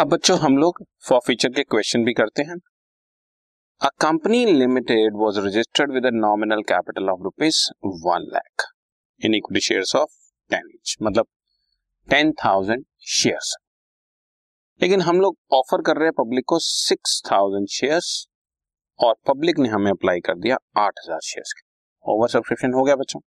अब बच्चों हम लोग फॉर फ्यूचर के क्वेश्चन भी करते हैं। A company limited was registered with a nominal capital of rupees 1 lakh in equity shares of 10 each, मतलब 10,000 शेयर्स। लेकिन हम लोग ऑफर कर रहे हैं पब्लिक को 6,000 शेयर्स और पब्लिक ने हमें अप्लाई कर दिया 8,000 शेयर्स के। ओवर सब्सक्रिप्शन हो गया बच्चों।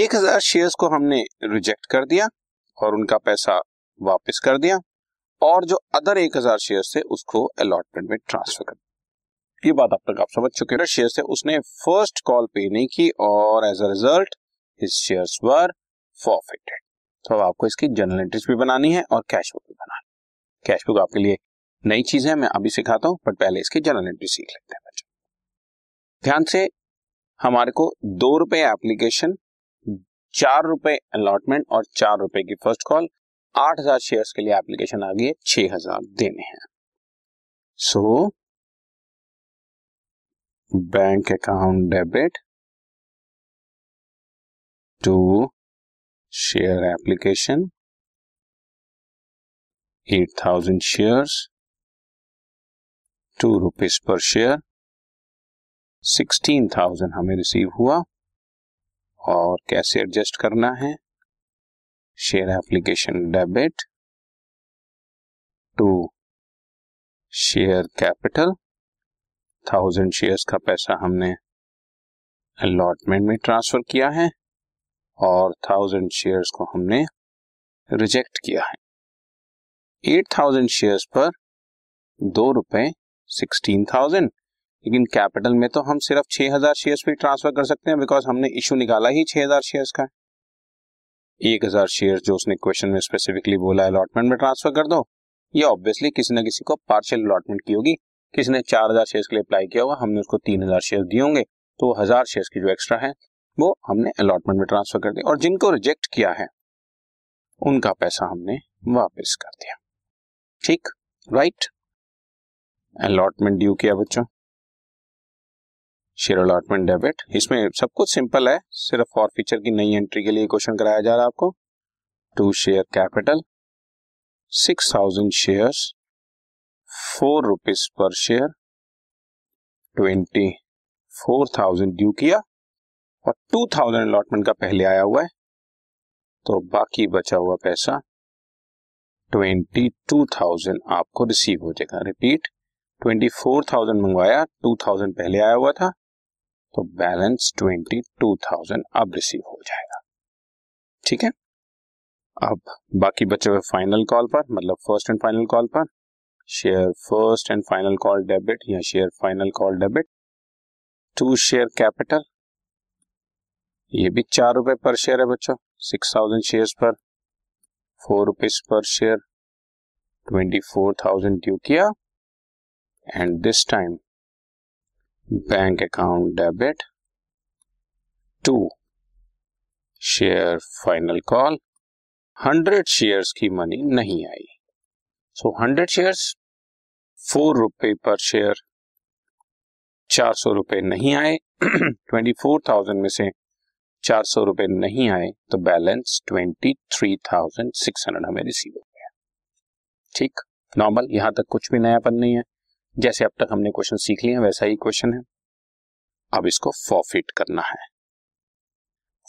1,000 शेयर्स को हमने रिजेक्ट कर दिया और उनका पैसा वापस कर दिया और जो अदर 1,000 शेयर्स थे उसको अलॉटमेंट में ट्रांसफर कर दिया। ये बात अब तक आप समझ चुके हो। शेयर्स थे उसने फर्स्ट कॉल पे नहीं की और as a result his shares were forfeited. तो अब आपको इसकी जनरल एंट्रीज भी बनानी है और कैश बुक भी बनानी है। कैश बुक आपके लिए नई चीज है, मैं अभी सिखाता हूं, बट पहले इसकी जनरल एंट्री सीख लेते हैं बच्चों। ध्यान से, हमारे को 2 रुपए एप्लीकेशन, 4 रुपए अलॉटमेंट और 4 रुपए की फर्स्ट कॉल, 8,000 शेयर्स के लिए एप्लीकेशन आ गई है, 6,000 देने हैं। So bank account debit to share application 8,000 shares, 2 rupees per share, 16,000 हमें रिसीव हुआ। और कैसे एडजस्ट करना है? Share application debit to share capital, 1,000 shares का पैसा हमने अलॉटमेंट में ट्रांसफर किया है और 1,000 शेयर्स को हमने रिजेक्ट किया है। 8,000 शेयर्स पर 2 रुपए 16,000, लेकिन कैपिटल में तो हम सिर्फ 6,000 शेयर्स भी ट्रांसफर कर सकते हैं बिकॉज हमने इशू निकाला ही 6,000 शेयर्स का। 1,000 शेयर्स जो उसने क्वेश्चन में स्पेसिफिकली बोला अलॉटमेंट में ट्रांसफर कर दो, ये ऑब्वियसली किसी न किसी को पार्शियल अलॉटमेंट की होगी। किसी ने 4,000 शेयर्स के लिए अप्लाई किया होगा, हमने उसको 3,000 शेयर दिए होंगे, तो 1,000 शेयर्स की जो एक्स्ट्रा है वो हमने अलॉटमेंट में ट्रांसफर कर दिया और जिनको रिजेक्ट किया है उनका पैसा हमने वापस कर दिया। ठीक, राइट। अलॉटमेंट ड्यू किया बच्चों, शेयर अलॉटमेंट डेबिट। इसमें सब कुछ सिंपल है, सिर्फ फॉर फ्यूचर की नई एंट्री के लिए क्वेश्चन कराया जा रहा है आपको। To share capital 6,000 shares, 4 rupees per share, 24,000 due किया और 2,000 अलॉटमेंट का पहले आया हुआ है, तो बाकी बचा हुआ पैसा 22,000 आपको रिसीव हो जाएगा। रिपीट, 24,000 मंगवाया, 2,000 पहले आया हुआ था, तो बैलेंस 22,000 अब रिसीव हो जाएगा। ठीक है, अब बाकी बचे हुए फाइनल कॉल पर, मतलब फर्स्ट एंड फाइनल कॉल पर, share first and final call debit या share final call debit to share capital, ये भी 4 रुपए पर शेयर है बच्चों। 6,000 शेयर्स पर 4 रुपीज पर शेयर, 24,000 ड्यू किया and this time bank account debit to share final call 100 shares की money नहीं आई। सो 100 शेयर्स 4 रुपए पर शेयर, 400 रुपए नहीं आए। 24,000 में से 400 रुपए नहीं आए, तो बैलेंस 23,600 हमें रिसीव हो गया। ठीक, नॉर्मल, यहां तक कुछ भी नयापन नहीं है। जैसे अब तक हमने क्वेश्चन सीख लिए हैं वैसा ही क्वेश्चन है। अब इसको फॉरफिट करना है।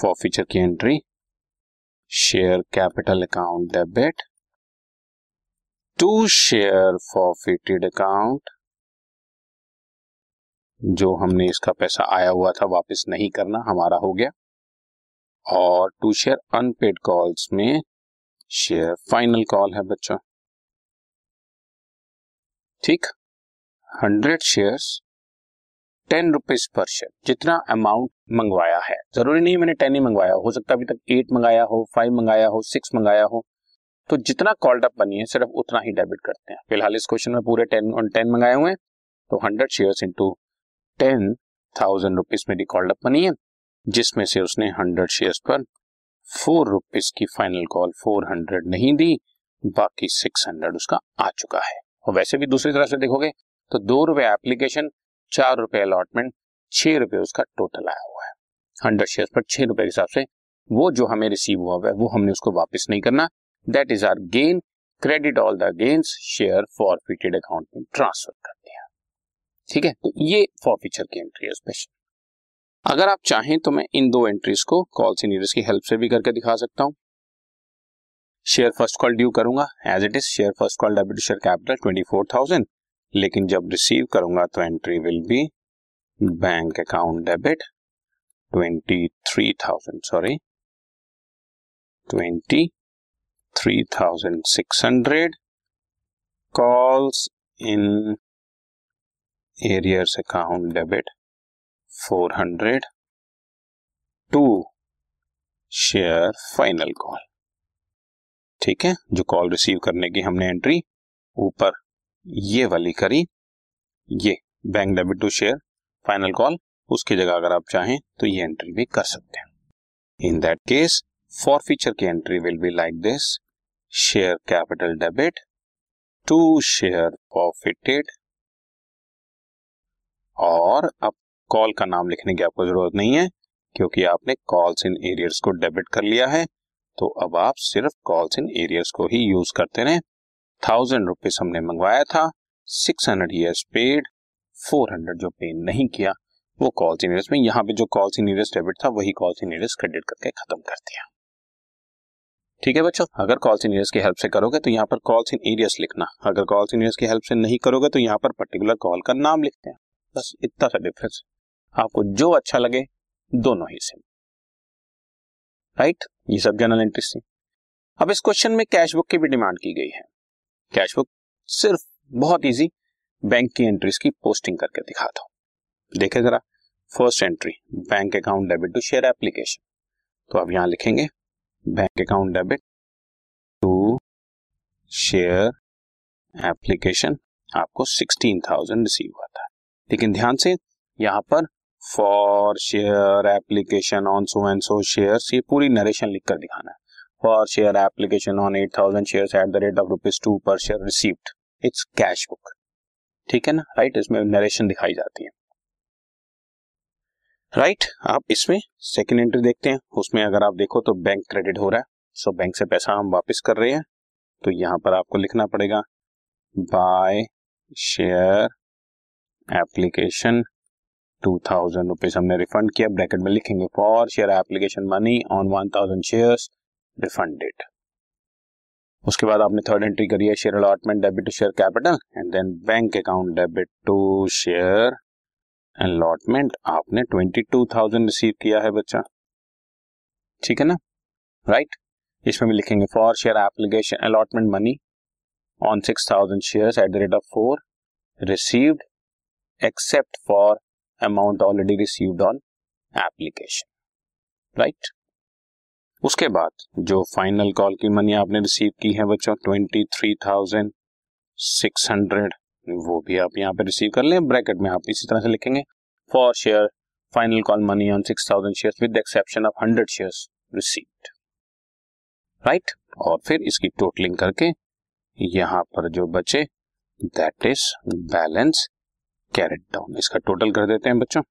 फॉरफिचर की entry share capital account debit to share forfeited account, जो हमने इसका पैसा आया हुआ था वापस नहीं करना, हमारा हो गया। और टू शेयर अनपेड कॉल्स में शेयर फाइनल कॉल है बच्चों। ठीक, 100 शेयर्स 10 रुपीज पर शेयर, जितना अमाउंट मंगवाया है। जरूरी नहीं मैंने 10 ही मंगवाया हो सकता अभी तक 8 मंगाया हो, 5 मंगाया हो, 6 मंगाया हो, तो जितना कॉल्ड अप बनी है सिर्फ उतना ही डेबिट करते हैं। फिलहाल इस क्वेश्चन में पूरे 10 on 10 मंगाए हुए हैं, तो 100 शेयर्स इंटू 10,000 रुपीज मेरी कॉल्ड अप बनी है, जिसमें से उसने 100 शेयर्स पर 4 रुपीज की फाइनल कॉल 400 नहीं दी, बाकी 600 उसका आ चुका है। और वैसे भी दूसरी तरह से देखोगे तो 2 रुपए एप्लीकेशन, 4 रुपए अलॉटमेंट, 6 रुपए उसका टोटल आया हुआ है। 100 शेयर्स पर 6 रुपए के हिसाब से वो जो हमें रिसीव हुआ है वो हमने उसको वापस नहीं करना। That is our gain credit all the gains share forfeited account में ट्रांसफर कर दिया। ठीक है, तो ये फॉरफिचर की एंट्री है स्पेशल। अगर आप चाहें तो मैं इन दो एंट्रीज को कॉल सीनियर्स की हेल्प से भी करके दिखा सकता हूं। शेयर फर्स्ट कॉल ड्यू करूंगा as it is, share first call debit to share capital 24,000, लेकिन जब रिसीव करूंगा तो entry will be bank account debit 23,600, calls in arrears account debit 400 to share final call. ठीक है, जो कॉल रिसीव करने की हमने एंट्री ऊपर ये वाली करी, ये bank debit to share final call, उसकी जगह अगर आप चाहें तो ये एंट्री भी कर सकते हैं। इन दैट केस फॉरफिचर की entry will be like this, share capital debit to share forfeited, और अब कॉल का नाम लिखने की आपको जरूरत नहीं है क्योंकि आपने कॉल्स इन एरियर्स को डेबिट कर लिया है, तो अब आप सिर्फ कॉल्स इन एरियर्स को ही यूज करते रहे। 1,000 रुपीज हमने मंगवाया था, 600 ही हैज पेड, 400 जो पे नहीं किया वो कॉल्स इन एरियर्स में। यहाँ पे जो कॉल्स इन एरियर्स डेबिट था वही कॉल्स इन एरियर्स क्रेडिट करके खत्म कर दिया। ठीक है बच्चों, अगर कॉल्स इन एरियर्स की हेल्प से करोगे तो यहाँ पर कॉल्स इन एरियर्स लिखना, अगर कॉल्स इन एरियर्स की हेल्प से नहीं करोगे तो यहाँ पर पर्टिकुलर कॉल का नाम लिखते हैं, बस इतना सा डिफरेंस। आपको जो अच्छा लगे दोनों ही सेम, राइट। ये सब जनरल एंट्रीज थी। अब इस क्वेश्चन में कैश बुक की भी डिमांड की गई है। कैश बुक सिर्फ बहुत इजी, बैंक की एंट्रीज की पोस्टिंग करके दिखाता हूं। देखें जरा, first entry bank account debit to share application, तो अब यहां लिखेंगे bank account debit to share application. आपको 16,000 रिसीव हुआ था, लेकिन ध्यान से यहां पर for share application on so and so shares, ये पूरी नरेशन लिख कर दिखाना है। For share application on 8,000 shares at the rate of ₹2 per share received, it's cash book. ठीक है ना, राइट, इसमें नरेशन दिखाई जाती है, राइट। आप इसमें सेकंड एंट्री देखते हैं, उसमें अगर आप देखो तो बैंक क्रेडिट हो रहा है, सो बैंक से पैसा हम वापस कर रहे हैं, तो यहाँ पर आपको लिखना पड़ेगा बाय शेयर एप्लीकेशन 2,000 रुपीज हमने रिफंड किया, ब्रैकेट में लिखेंगे for share application money on 1,000 shares refunded. उसके बाद आपने थर्ड एंट्री करी है share allotment debit to share capital and then bank account debit to share allotment, आपने 22,000 रिसीव किया है बच्चा। ठीक है ना, राइट, इसमें भी लिखेंगे for share application allotment money on 6,000 shares at the rate of 4 received except for amount already received on application, right. उसके बाद जो फाइनल कॉल की मनी आपने रिसीव की है बच्चों 23,600, वो भी आप यहाँ पे रिसीव कर लें, ब्रैकेट में आप इसी तरह से लिखेंगे for share final call money on 6,000 shares with exception of 100 shares received, right. और फिर इसकी टोटलिंग करके यहाँ पर जो बचे that is balance carried down, इसका टोटल कर देते हैं बच्चों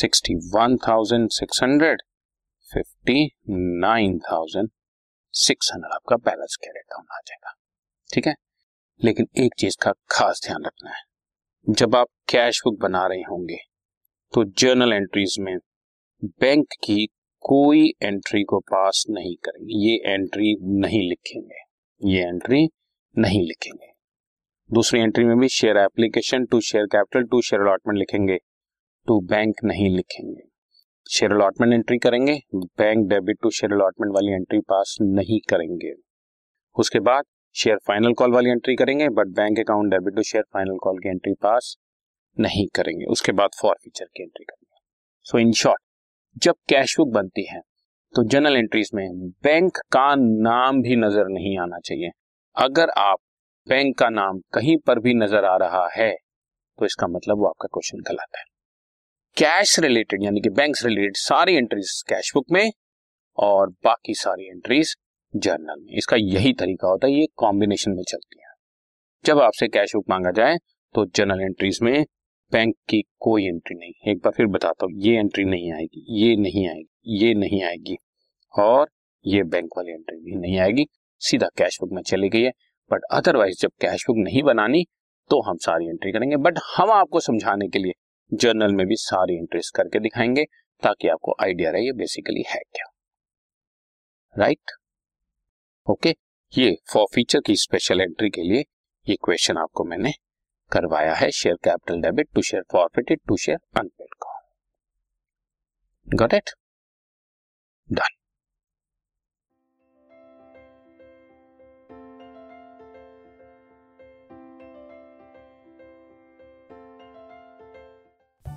61,600, 59,600 आपका बैलेंस कैरेट डाउन आ जाएगा। ठीक है, लेकिन एक चीज का खास ध्यान रखना है, जब आप कैश बुक बना रहे होंगे तो जर्नल एंट्रीज में बैंक की कोई एंट्री को पास नहीं करेंगे, ये एंट्री नहीं लिखेंगे, ये एंट्री नहीं लिखेंगे। दूसरी एंट्री में भी share application to share capital to share allotment लिखेंगे, टू बैंक नहीं लिखेंगे। शेयर अलॉटमेंट एंट्री करेंगे, bank debit to share allotment वाली एंट्री पास नहीं करेंगे। उसके बाद शेयर फाइनल कॉल वाली एंट्री करेंगे but bank account debit to share final call की एंट्री पास नहीं करेंगे। उसके बाद फॉरफिचर की एंट्री करेंगे। सो इन शॉर्ट, जब कैश बुक बनती है तो जनरल एंट्रीज में बैंक का नाम भी नजर नहीं आना चाहिए। अगर आप बैंक का नाम कहीं पर भी नजर आ रहा है तो इसका मतलब वो आपका क्वेश्चन गलत है। कैश रिलेटेड यानी कि बैंक से रिलेटेड सारी एंट्रीज कैश बुक में और बाकी सारी एंट्रीज जर्नल में। इसका यही तरीका होता है, ये कॉम्बिनेशन में चलती है। जब आपसे कैश बुक मांगा जाए तो जर्नल एंट्रीज में बैंक की कोई एंट्री नहीं। एक बार फिर बताता हूँ, ये एंट्री नहीं आएगी, ये नहीं आएगी, ये नहीं आएगी और ये बैंक वाली एंट्री भी नहीं आएगी, सीधा कैश बुक में चली गई है। बट अदरवाइज जब कैश बुक नहीं बनानी तो हम सारी एंट्री करेंगे, बट हम आपको समझाने के लिए जर्नल में भी सारी एंट्रीज करके दिखाएंगे ताकि आपको आइडिया रहे ये बेसिकली है क्या। राइट, ओके, ये फॉर फ्यूचर की स्पेशल एंट्री के लिए ये क्वेश्चन आपको मैंने करवाया है, share capital debit to share forfeited to share unpaid call. Got it? Done.